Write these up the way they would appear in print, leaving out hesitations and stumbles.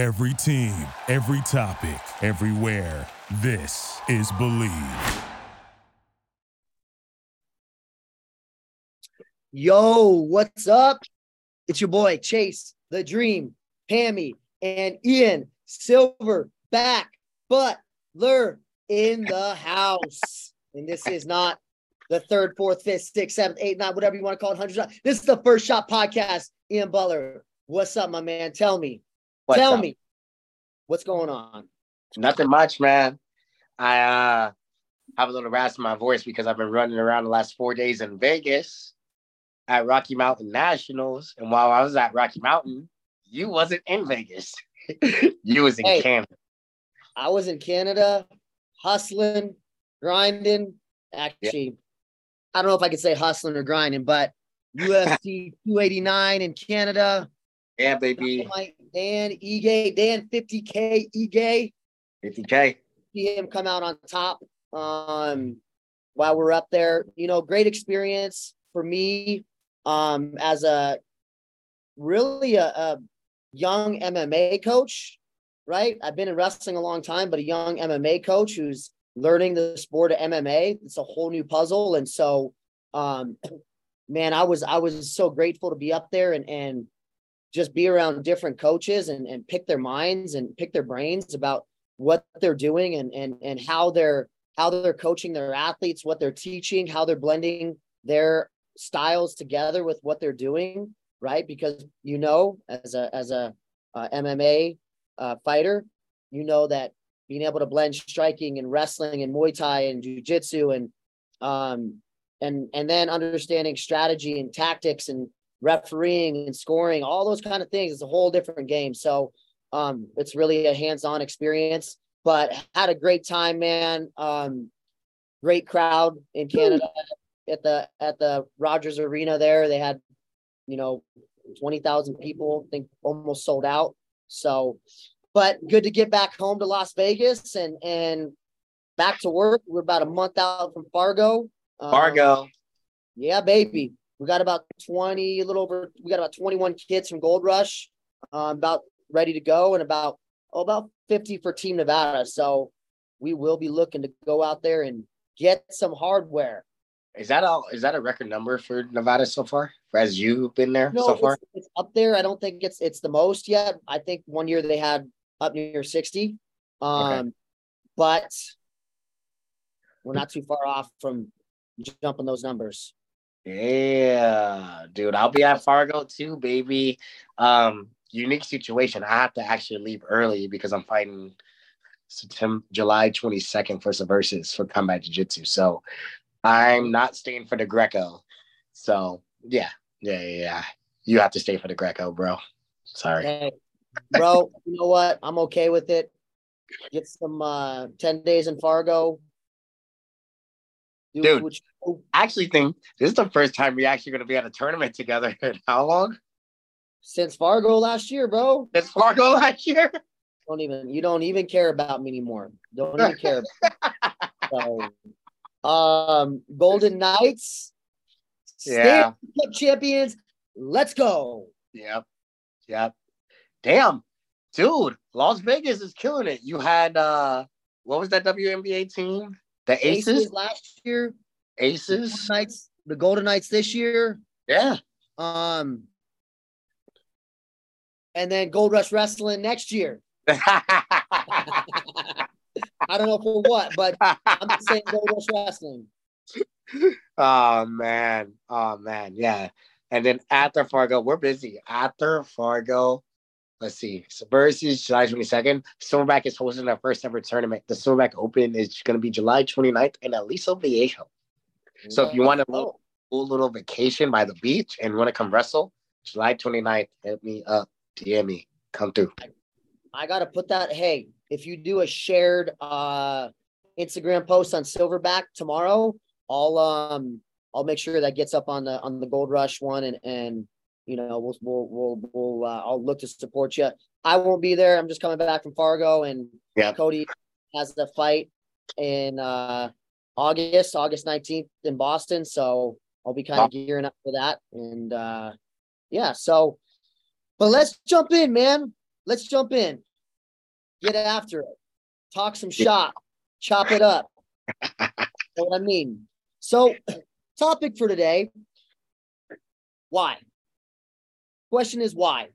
Every team, every topic, everywhere. This is Believe. Yo, what's up? It's your boy, Chase the Dream, Pammy, and Ian Silverback Butler in the house. And this is not the third, fourth, fifth, sixth, seventh, eighth, ninth, whatever you want to call it, 100 shot. This is the First Shot Podcast. Ian Butler, what's up, my man? Tell me. Tell me. What's going on? Nothing much, man. I have a little rasp in my voice because I've been running around the last 4 days in Vegas at Rocky Mountain Nationals. And while I was at Rocky Mountain, you wasn't in Vegas. You was in Canada. I was in Canada, hustling, grinding. Actually, yeah. I don't know if I could say hustling or grinding, but UFC 289 in Canada. Yeah, baby. Dan Egay, Dan 50K Egay. 50K. See him come out on top while we're up there. You know, great experience for me. As a really a young MMA coach, right? I've been in wrestling a long time, but a young MMA coach who's learning the sport of MMA, it's a whole new puzzle. And so, man, I was so grateful to be up there and just be around different coaches and pick their minds and pick their brains about what they're doing and how they're coaching their athletes, what they're teaching, how they're blending their styles together with what they're doing, right? Because, you know, as a MMA fighter, you know that being able to blend striking and wrestling and Muay Thai and jiu-jitsu and then understanding strategy and tactics and refereeing and scoring, all those kind of things, it's a whole different game. So it's really a hands-on experience, but had a great time, man. Great crowd in Canada. At the Rogers Arena there, they had, you know, 20,000 people, I think, almost sold out. So, but good to get back home to Las Vegas and back to work. We're about a month out from Fargo. Yeah, baby. We got about 21 kids from Gold Rush, about ready to go, and about 50 for Team Nevada. So we will be looking to go out there and get some hardware. Is that a record number for Nevada so far? As you've been there so far? It's up there. I don't think it's the most yet. I think one year they had up near 60. Okay. But we're not too far off from jumping those numbers. Yeah, dude. I'll be at Fargo too, baby. Unique situation. I have to actually leave early because I'm fighting July 22nd for Subversus for combat jiu-jitsu. So I'm not staying for the Greco. So, yeah. You have to stay for the Greco, bro. Sorry. Hey, bro, you know what? I'm okay with it. Get some 10 days in Fargo. Dude, I actually think this is the first time we're actually going to be at a tournament together in how long? Since Fargo last year, bro. Since Fargo last year? You don't even care about me anymore. Don't even care about me. So, Golden Knights, yeah, Cup champions. Let's go. Yep. Damn, dude, Las Vegas is killing it. You had what was that WNBA team? The Aces last year. The Golden Knights this year. Yeah. And then Gold Rush Wrestling next year. I don't know for what, but I'm just saying Gold Rush Wrestling. Oh, man. Yeah. And then after Fargo, we're busy. After Fargo, let's see. Subversus, July 22nd. Silverback is hosting their first ever tournament. The Silverback Open is going to be July 29th in Aliso Viejo. So if you want a little vacation by the beach and want to come wrestle, July 29th, hit me up. DM me. Come through. I got to put that, hey. If you do a shared Instagram post on Silverback tomorrow, I'll make sure that gets up on the Gold Rush one, and you know we'll I'll look to support you. I won't be there. I'm just coming back from Fargo, and yeah. Cody has the fight in August 19th in Boston, so I'll be kind of gearing up for that, and yeah. So, but let's jump in, man. get after it, talk some shop, chop it up. You know what I mean? So topic for today, why? Question is why?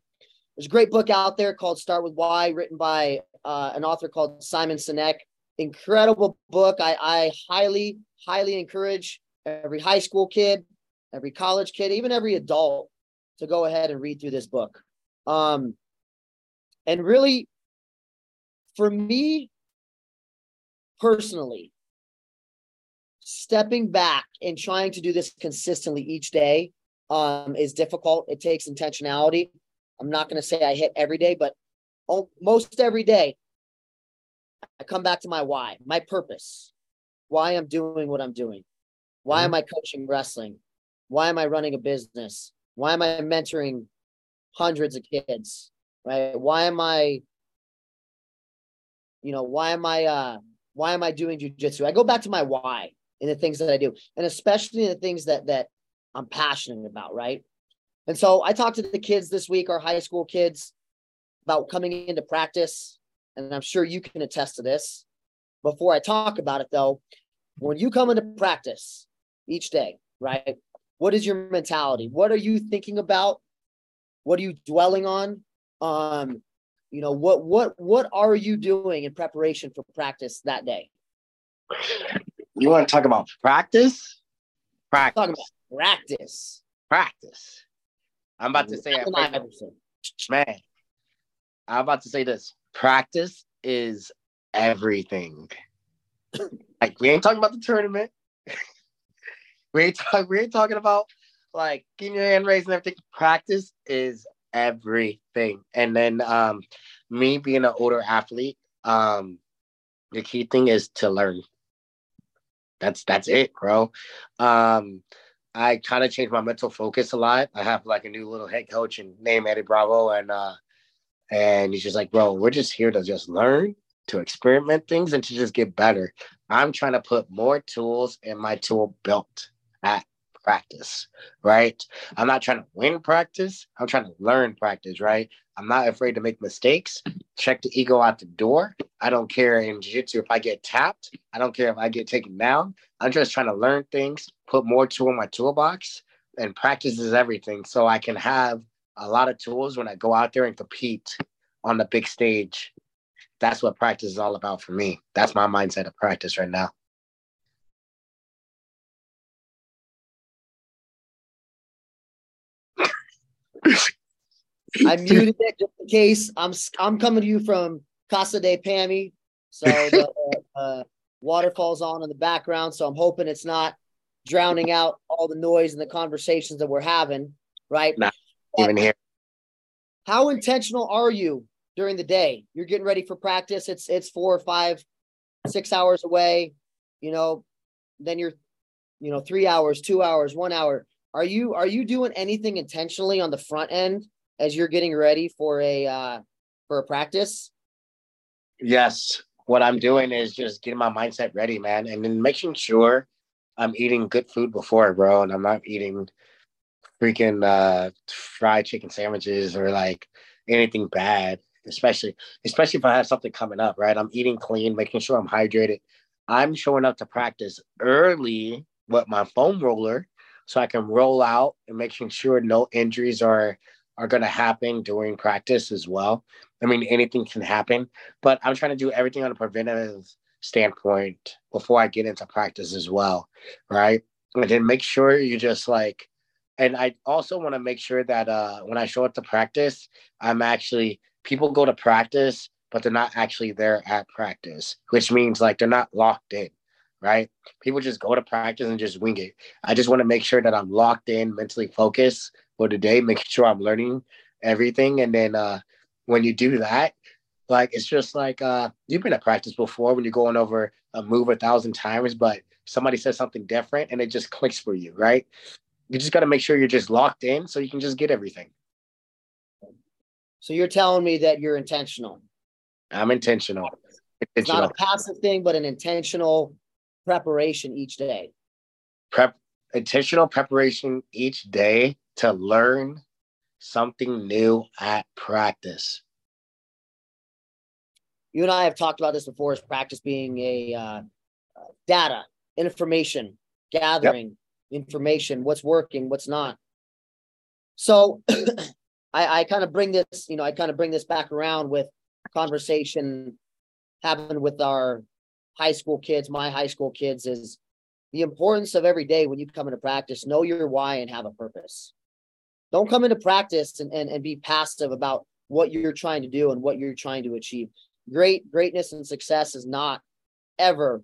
There's a great book out there called Start with Why, written by an author called Simon Sinek. Incredible book. I highly, highly encourage every high school kid, every college kid, even every adult to go ahead and read through this book. And really, for me personally, stepping back and trying to do this consistently each day is difficult. It takes intentionality. I'm not going to say I hit every day, but most every day, I come back to my why, my purpose, why I'm doing what I'm doing. Why am I coaching wrestling? Why am I running a business? Why am I mentoring hundreds of kids, right? Why am I doing jiu-jitsu? I go back to my why in the things that I do, and especially in the things that I'm passionate about, right? And so I talked to the kids this week, our high school kids, about coming into practice, and I'm sure you can attest to this. Before I talk about it, though, when you come into practice each day, right, what is your mentality? What are you thinking about? What are you dwelling on? What are you doing in preparation for practice that day? You want to talk about practice? Practice. Talking about practice. Practice. I'm about to say it. Man, I'm about to say this. Practice is everything. Like, we ain't talking about the tournament. we ain't talking about like getting your hand raised and everything. Practice is everything. And then me being an older athlete, the key thing is to learn. That's it, bro. I kind of changed my mental focus a lot. I have like a new little head coach and named Eddie Bravo, and he's just like, bro, we're just here to just learn, to experiment things, and to just get better. I'm trying to put more tools in my tool belt at practice, right? I'm not trying to win practice. I'm trying to learn practice, right? I'm not afraid to make mistakes. Check the ego out the door. I don't care in jiu-jitsu if I get tapped. I don't care if I get taken down. I'm just trying to learn things, put more tool in my toolbox, and practice is everything. So I can have a lot of tools when I go out there and compete on the big stage. That's what practice is all about for me. That's my mindset of practice right now. I muted it just in case. I'm coming to you from Casa de Pammy, so the waterfall's on in the background. So I'm hoping it's not drowning out all the noise and the conversations that we're having, right? Nah. Even here. How intentional are you during the day? You're getting ready for practice. It's 4 or 5, 6 hours away, then you're, 3 hours, 2 hours, 1 hour. Are you doing anything intentionally on the front end as you're getting ready for a practice? Yes. What I'm doing is just getting my mindset ready, man. And then making sure I'm eating good food before, bro. And I'm not eating freaking fried chicken sandwiches or like anything bad, especially if I have something coming up, right? I'm eating clean, making sure I'm hydrated. I'm showing up to practice early with my foam roller so I can roll out and making sure no injuries are going to happen during practice as well. I mean, anything can happen, but I'm trying to do everything on a preventative standpoint before I get into practice as well, right? And then make sure you just like, and I also want to make sure that when I show up to practice, people go to practice, but they're not actually there at practice, which means like they're not locked in, right? People just go to practice and just wing it. I just want to make sure that I'm locked in, mentally focused for the day, making sure I'm learning everything. And then when you do that, like, it's just like you've been at practice before when you're going over a move 1,000 times, but somebody says something different and it just clicks for you, right? You just got to make sure you're just locked in so you can just get everything. So you're telling me that you're intentional. I'm intentional. It's not a passive thing, but an intentional preparation each day. Intentional preparation each day to learn something new at practice. you and I have talked about this before, is practice being a data, information, gathering information, what's working, what's not. So I kind of bring this, you know, I kind of bring this back around with conversation happened with our high school kids, my high school kids, is the importance of every day when you come into practice, know your why and have a purpose. Don't come into practice and be passive about what you're trying to do and what you're trying to achieve. Greatness and success is not ever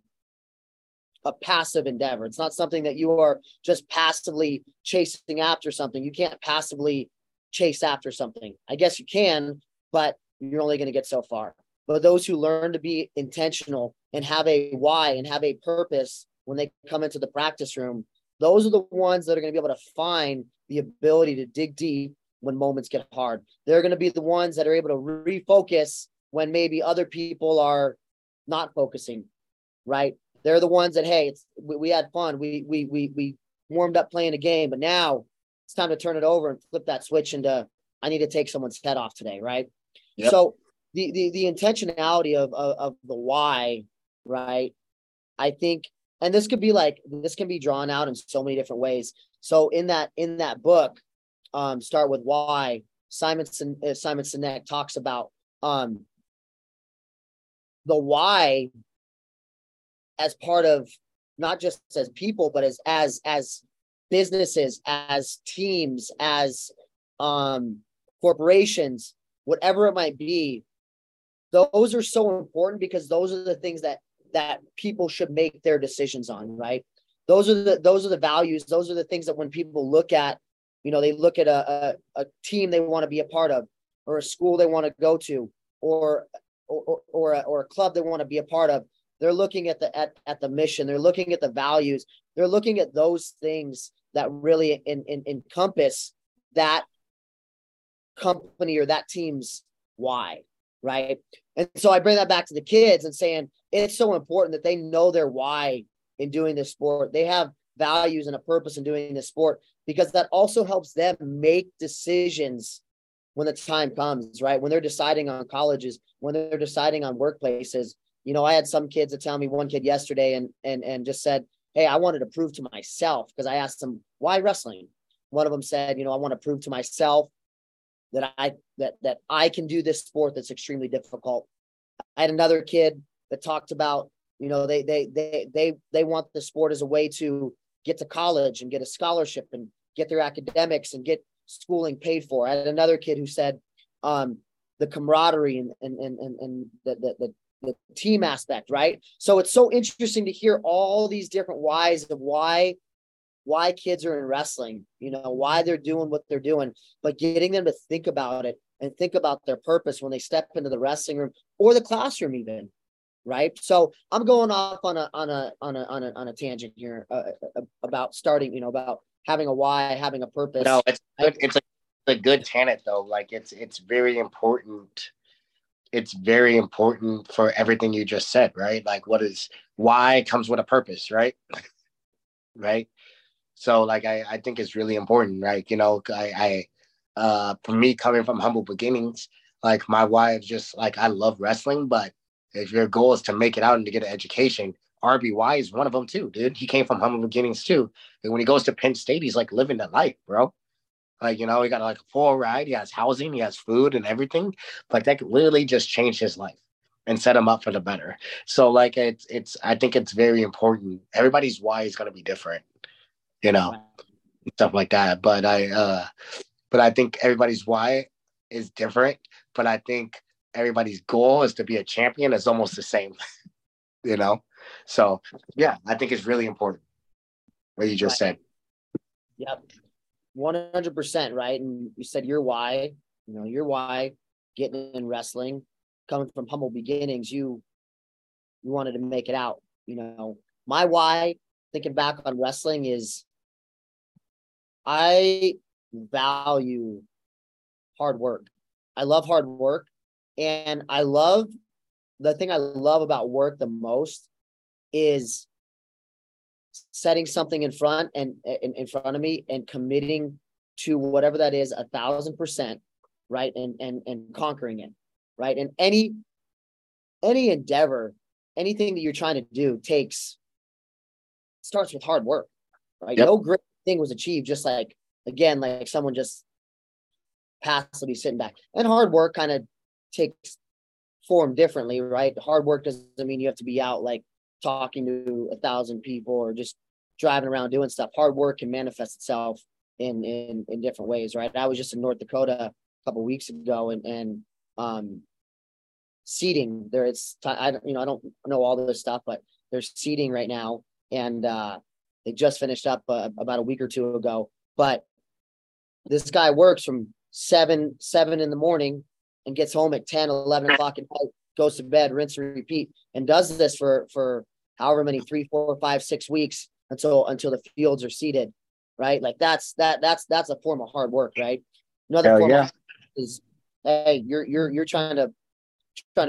a passive endeavor. It's not something that you are just passively chasing after something. You can't passively chase after something. I guess you can, but you're only going to get so far. But those who learn to be intentional and have a why and have a purpose when they come into the practice room, those are the ones that are going to be able to find the ability to dig deep when moments get hard. They're going to be the ones that are able to refocus when maybe other people are not focusing, right? They're the ones that, hey, we had fun. We warmed up playing a game, but now it's time to turn it over and flip that switch into, I need to take someone's head off today, right? Yep. So the intentionality of the why, right? I think, and this could be like, this can be drawn out in so many different ways. So in that book, Start with Why, Simon Sinek talks about the why as part of not just as people, but as businesses, as teams, as corporations, whatever it might be. Those are so important because those are the things that people should make their decisions on, right? Those are the values. Those are the things that when people look at, you know, they look at a team they want to be a part of, or a school they want to go to, or a club they want to be a part of. They're looking at the mission. They're looking at the values. They're looking at those things that really encompass that company or that team's why, right? And so I bring that back to the kids and saying it's so important that they know their why in doing this sport. They have values and a purpose in doing this sport, because that also helps them make decisions when the time comes, right? When they're deciding on colleges, when they're deciding on workplaces. You know, I had some kids that tell me, one kid yesterday and just said, hey, I wanted to prove to myself, because I asked him, why wrestling? One of them said, you know, I want to prove to myself that I can do this sport that's extremely difficult. I had another kid that talked about, you know, they want the sport as a way to get to college and get a scholarship and get their academics and get schooling paid for. I had another kid who said the camaraderie and the team aspect, right? So it's so interesting to hear all these different whys of why kids are in wrestling, you know, why they're doing what they're doing, but getting them to think about it and think about their purpose when they step into the wrestling room or the classroom even, right? So I'm going off on a tangent here about starting, you know, about having a why, having a purpose. No, it's good. It's a good tenet though. Like it's very important. It's very important for everything you just said, right? Like why comes with a purpose, right? Right. So like, I think it's really important, right? You know, I for me, coming from humble beginnings, like my why is just like, I love wrestling, but if your goal is to make it out and to get an education, RBY is one of them too, dude. He came from humble beginnings too. And when he goes to Penn State, he's like living the life, bro. Like, you know, he got like a full ride. He has housing, he has food and everything. Like that could literally just change his life and set him up for the better. So like, it's I think it's very important. Everybody's why is going to be different, you know, stuff like that. But I think everybody's why is different, but I think everybody's goal is to be a champion is almost the same, you know? So yeah, I think it's really important what you just said. Yep. 100%. Right. And you said your why, you know, your why getting in wrestling, coming from humble beginnings, you wanted to make it out. You know, my why thinking back on wrestling is I value hard work. I love hard work. And I love, the thing I love about work the most is setting something in front and in front of me and committing to whatever that is 1,000%, right? And conquering it, right? And any any endeavor, anything that you're trying to do starts with hard work, right? Yep. No great thing was achieved. Just like, again, like someone just passively sitting back, and hard work kind of takes form differently, right? Hard work doesn't mean you have to be out like talking to 1,000 people or just driving around doing stuff. Hard work can manifest itself in different ways, right? I was just in North Dakota a couple of weeks ago, and seeding there. I don't know all this stuff, but there's seeding right now, and they just finished up about a week or two ago. But this guy works from seven in the morning and gets home at 10, 11 o'clock at night, goes to bed, rinse and repeat, and does this for however many, 3, 4, 5, 6 weeks until the fields are seeded, right? Like that's a form of hard work, right? Another form of is, hey, you're trying to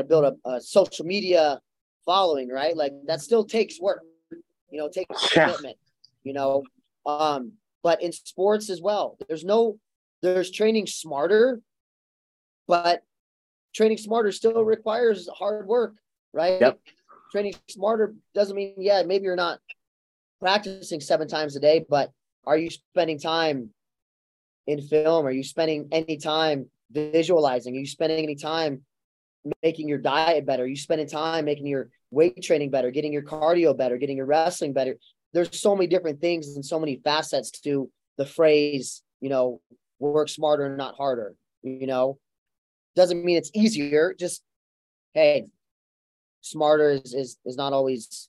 build a social media following, right? Like that still takes work, takes commitment, but in sports as well, there's training smarter, but training smarter still requires hard work, right? Yep. Training smarter doesn't mean, maybe you're not practicing 7 times a day, but are you spending time in film? Are you spending any time visualizing? Are you spending any time making your diet better? Are you spending time making your weight training better, getting your cardio better, getting your wrestling better? There's so many different things and so many facets to the phrase, work smarter, not harder, Doesn't mean it's easier. Just, hey, smarter is not always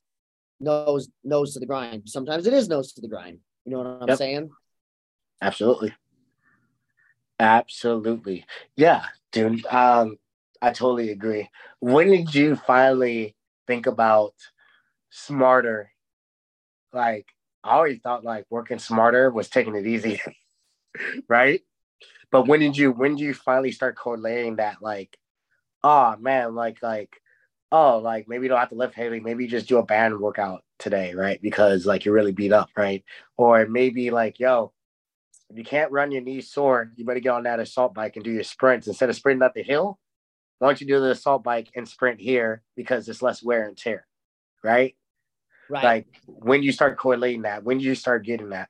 nose to the grind. Sometimes it is nose to the grind. You know what I'm saying? Absolutely. Yeah, dude. I totally agree. When did you finally think about smarter? Like, I always thought like working smarter was taking it easy, right? But when did you finally start correlating that, like, oh man, like maybe you don't have to lift heavy, maybe you just do a band workout today, right? Because like you're really beat up, right? Or maybe like, yo, if you can't run your knees sore, you better get on that assault bike and do your sprints. Instead of sprinting up the hill, why don't you do the assault bike and sprint here because it's less wear and tear, right? Right. Like when you start correlating that, when you start getting that,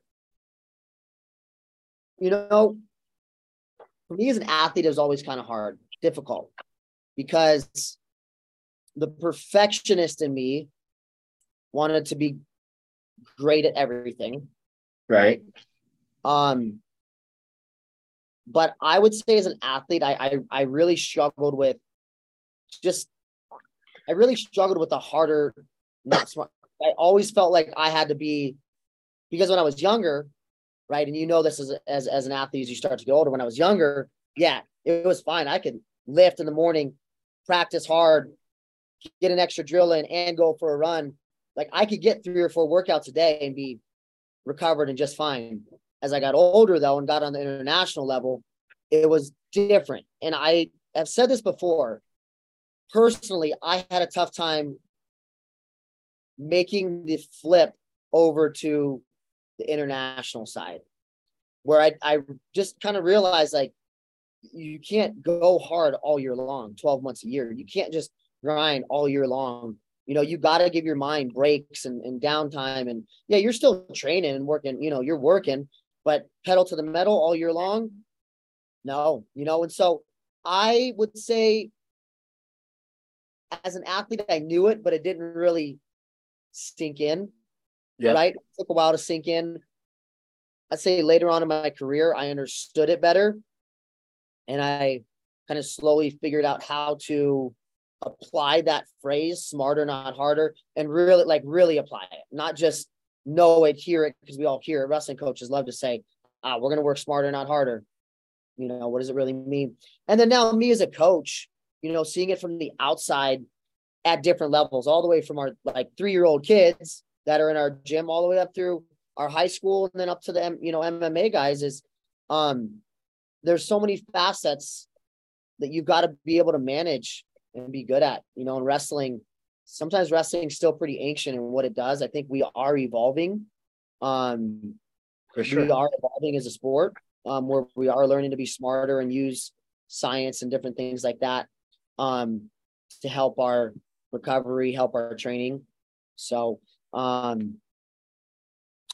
For me as an athlete, it was always kind of hard, difficult, because the perfectionist in me wanted to be great at everything. Right. But I would say as an athlete, I really struggled with the harder, not smart. I always felt like I had to be, because when I was younger, right, and this as an athlete, as you start to get older. When I was younger, it was fine. I could lift in the morning, practice hard, get an extra drill in, and go for a run. Like I could get 3 or 4 workouts a day and be recovered and just fine. As I got older, though, and got on the international level, it was different. And I have said this before. Personally, I had a tough time making the flip over to the international side, where I just kind of realized, like, you can't go hard all year long, 12 months a year. You can't just grind all year long. You got to give your mind breaks and downtime. And you're still training and working, you're working, but pedal to the metal all year long? No, And so I would say as an athlete, I knew it, but it didn't really sink in. Yeah. Right. It took a while to sink in. I'd say later on in my career, I understood it better. And I kind of slowly figured out how to apply that phrase, smarter, not harder, and really apply it. Not just know it, hear it, because we all hear it. Wrestling coaches love to say, we're going to work smarter, not harder. What does it really mean? And then now me as a coach, seeing it from the outside at different levels, all the way from our like 3-year-old kids that are in our gym all the way up through our high school and then up to the, MMA guys is, there's so many facets that you've got to be able to manage and be good at, and wrestling is still pretty ancient in what it does. I think we are evolving. For sure. We are evolving as a sport, where we are learning to be smarter and use science and different things like that, to help our recovery, help our training. So long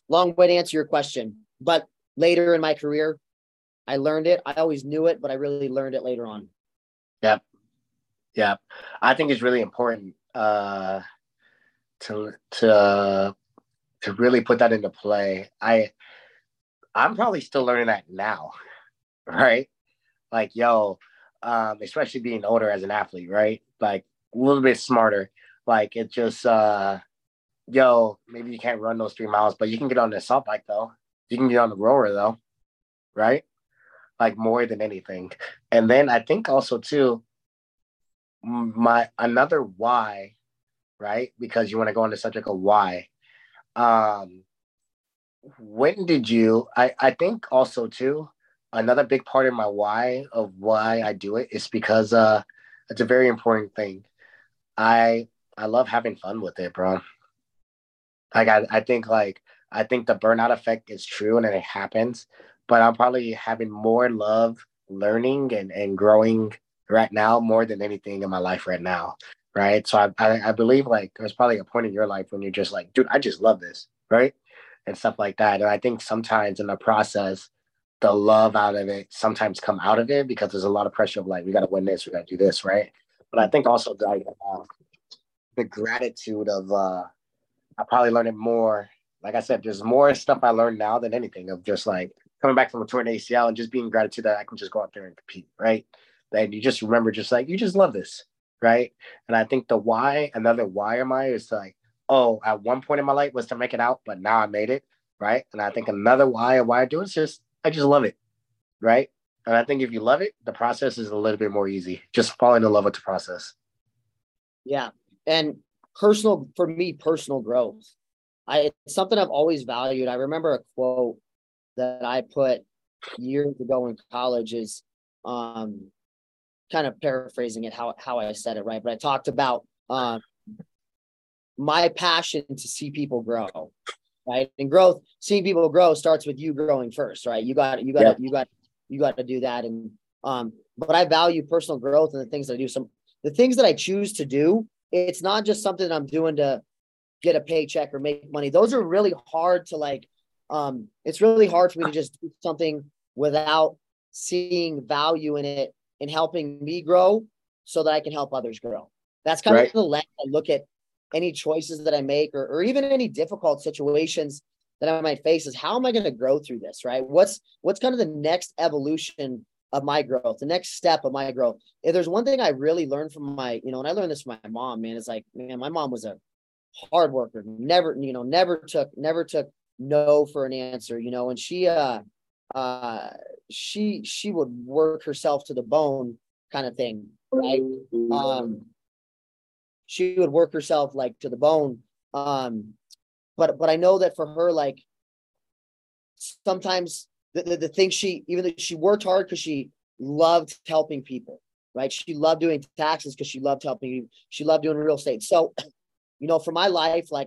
way to answer your question, but later in my career, I learned it. I always knew it, but I really learned it later on. Yep. Yep. I think it's really important to really put that into play. I'm probably still learning that now, right? Like, especially being older as an athlete, right? Like a little bit smarter. Like it just, maybe you can't run those 3 miles, but you can get on the salt bike though. You can get on the rower though, right? Like more than anything. And then I think also too, another why, right? Because you want to go on the subject of why. When did you, I think also too, another big part of my why of why I do it is because it's a very important thing. I love having fun with it, bro. Like I think the burnout effect is true and it happens, but I'm probably having more love learning and growing right now more than anything in my life right now. Right. So I believe like there's probably a point in your life when you're just like, dude, I just love this. Right. And stuff like that. And I think sometimes in the process, the love out of it sometimes come out of it because there's a lot of pressure of like, we got to win this, we got to do this. Right. But I think also the gratitude of I probably learned it more. Like I said, there's more stuff I learned now than anything of just like coming back from a torn ACL and just being gratitude that I can just go out there and compete. Right. And you just remember just like, you just love this. Right. And I think the why, another why am I is like, oh, at one point in my life was to make it out, but now I made it. Right. And I think another why I do it is just, I just love it. Right. And I think if you love it, the process is a little bit more easy. Just falling in love with the process. Yeah. And for me, personal growth. It's something I've always valued. I remember a quote that I put years ago in college is kind of paraphrasing it, how I said it. Right. But I talked about my passion to see people grow. Right. And growth, seeing people grow starts with you growing first, right? You got to do that. And, but I value personal growth and the things that I do. The things that I choose to do, it's not just something that I'm doing to get a paycheck or make money. Those are really hard to like, it's really hard for me to just do something without seeing value in it and helping me grow so that I can help others grow. That's kind of the lens I look at any choices that I make or even any difficult situations that I might face is how am I going to grow through this, right? What's kind of the next evolution of my growth, the next step of my growth? If there's one thing I really learned from and I learned this from my mom, man, it's like, man, my mom was a hard worker, never took no for an answer, and she would work herself to the bone kind of thing. Right. She would work herself like to the bone. But I know that for her, like sometimes the thing even though she worked hard because she loved helping people, right? She loved doing taxes because she loved helping you. She loved doing real estate. So, for my life, like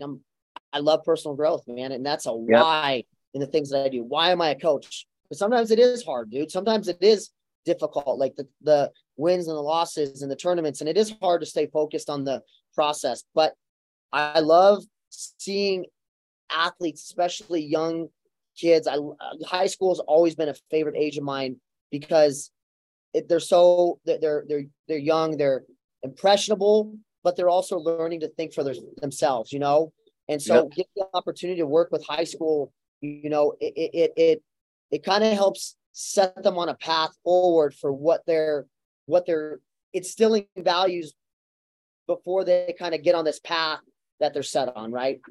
I love personal growth, man. And that's a why in the things that I do. Why am I a coach? But sometimes it is hard, dude. Sometimes it is difficult, like the wins and the losses and the tournaments. And it is hard to stay focused on the process, but I love seeing athletes, especially young kids. High school has always been a favorite age of mine because they're young, they're impressionable, but they're also learning to think for themselves, And so get the opportunity to work with high school, it kind of helps set them on a path forward for what they're instilling values before they kind of get on this path that they're set on. Right.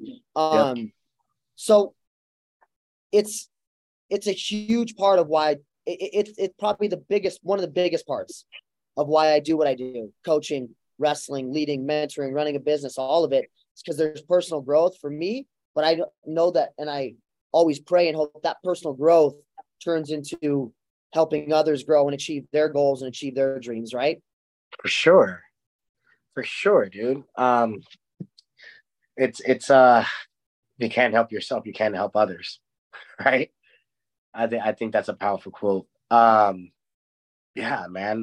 So it's a huge part of why it's probably one of the biggest parts of why I do what I do. Coaching, wrestling, leading, mentoring, running a business, all of it. It's because there's personal growth for me, but I know that. And I always pray and hope that personal growth turns into helping others grow and achieve their goals and achieve their dreams. Right. For sure, dude. It's you can't help yourself. You can't help others. Right. I think that's a powerful quote. Yeah, man,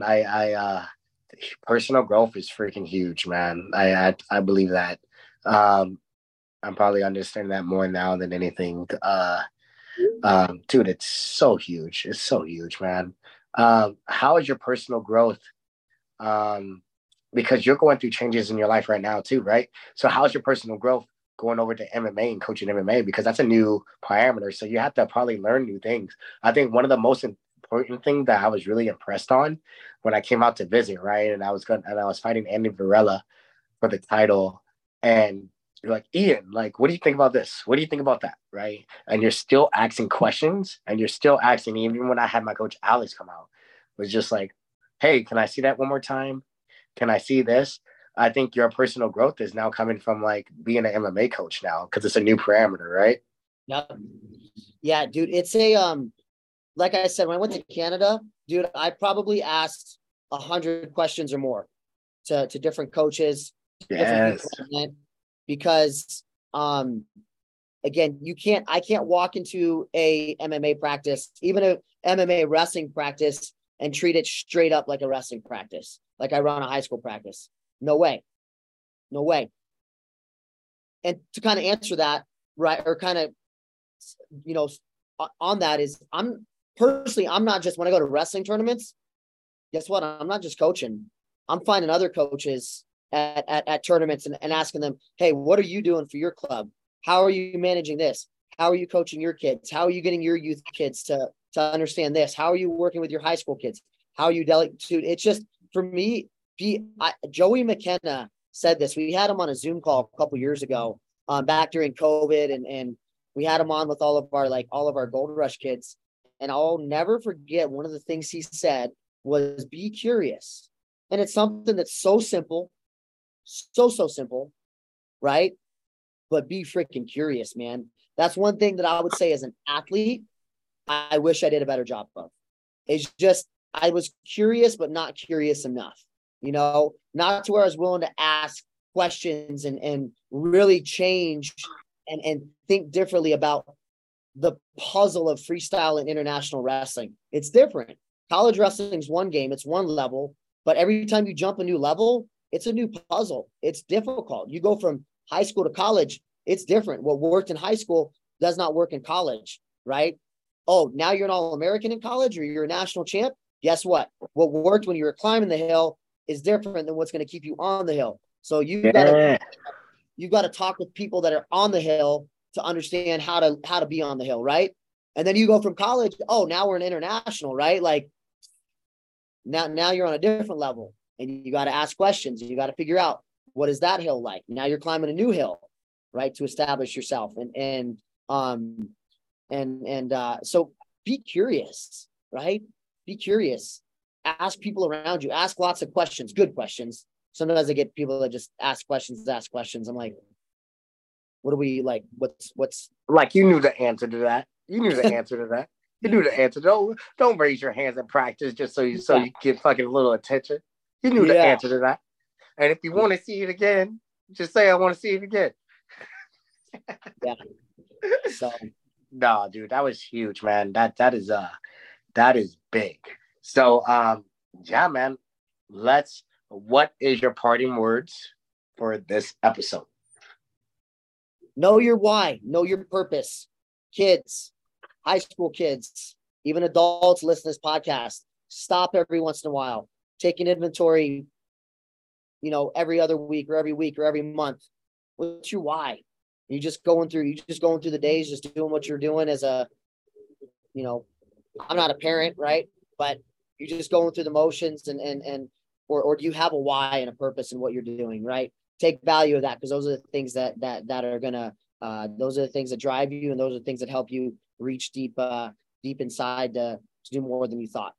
personal growth is freaking huge, man. I believe that. I'm probably understanding that more now than anything. Dude, it's so huge. It's so huge, man. How is your personal growth? Because you're going through changes in your life right now too, right? So how's your personal growth going over to MMA and coaching MMA? Because that's a new parameter. So you have to probably learn new things. I think one of the most important things that I was really impressed on when I came out to visit, right? And I was fighting Andy Varela for the title, and you're like, Ian, like, what do you think about this? What do you think about that? Right. And you're still asking questions, and you're still asking, even when I had my coach Alex come out, was just like, hey, can I see that one more time? Can I see this? I think your personal growth is now coming from like being an MMA coach now, because it's a new parameter, right? Yep. Yeah, dude. It's a, like I said, when I went to Canada, dude, I probably asked 100 questions or more to different coaches. Yes. Different, because again, I can't walk into a MMA practice, even a MMA wrestling practice, and treat it straight up like a wrestling practice, like I run a high school practice. No way. And to kind of answer that, right, or kind of, you know, on that is, I'm not just, when I go to wrestling tournaments, guess what? I'm not just coaching. I'm finding other coaches at tournaments and asking them, hey, what are you doing for your club? How are you managing this? How are you coaching your kids? How are you getting your youth kids to understand this? How are you working with your high school kids? How are you delegating? It's just, for me, Joey McKenna said this. We had him on a Zoom call a couple years ago, back during COVID, and we had him on with all of our Gold Rush kids. And I'll never forget, one of the things he said was, be curious. And it's something that's so simple. So simple, right? But be freaking curious, man. That's one thing that I would say as an athlete, I wish I did a better job of. It's just, I was curious, but not curious enough, you know, not to where I was willing to ask questions and really change and think differently about the puzzle of freestyle and international wrestling. It's different. College wrestling is one game. It's one level, but every time you jump a new level, it's a new puzzle. It's difficult. You go from high school to college. It's different. What worked in high school does not work in college, right? Oh, now you're an All-American in college, or you're a national champ. Guess what? What worked when you were climbing the hill is different than what's going to keep you on the hill. So you've got to talk with people that are on the hill to understand how to be on the hill, right? And then you go from college. Oh, now we're an international, right? Like now you're on a different level, and you got to ask questions. You got to figure out, what is that hill like? Now you're climbing a new hill, right, to establish yourself. So be curious, right? Be curious. Ask people around you. Ask lots of questions, good questions. Sometimes I get people that just ask questions. I'm like, what are we like? What's like? You knew the answer to that. You knew the answer. Don't raise your hands in practice just so you get fucking a little attention. You knew the answer to that. And if you want to see it again, just say, I want to see it again. Yeah. So. No, dude, that was huge, man. That is big. So, yeah, man, what is your parting words for this episode? Know your why, know your purpose. Kids, high school kids, even adults listening to this podcast, stop every once in a while, take an inventory, you know, every other week or every month. What's your why? You're just going through the days, just doing what you're doing as a, you know, I'm not a parent, right? But you're just going through the motions or do you have a why and a purpose in what you're doing, right? Take value of that, because those are the things that are gonna those are the things that drive you, and those are the things that help you reach deep inside to do more than you thought.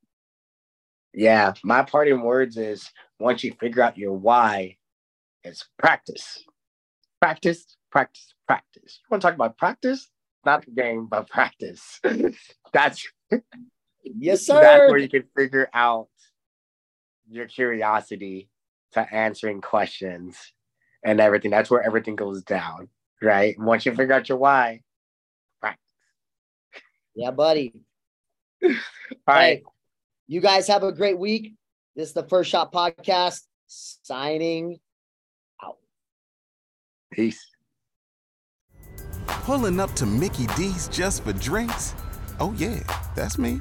Yeah, my parting words is, once you figure out your why, it's practice. Practice. You want to talk about practice? Not the game, but practice. That's yes, sir. That's where you can figure out your curiosity to answering questions and everything. That's where everything goes down, right? And once you figure out your why, practice. Yeah, buddy. All right. You guys have a great week. This is the First Shot Podcast signing out. Peace. Pulling up to Mickey D's just for drinks? Oh, yeah, that's me.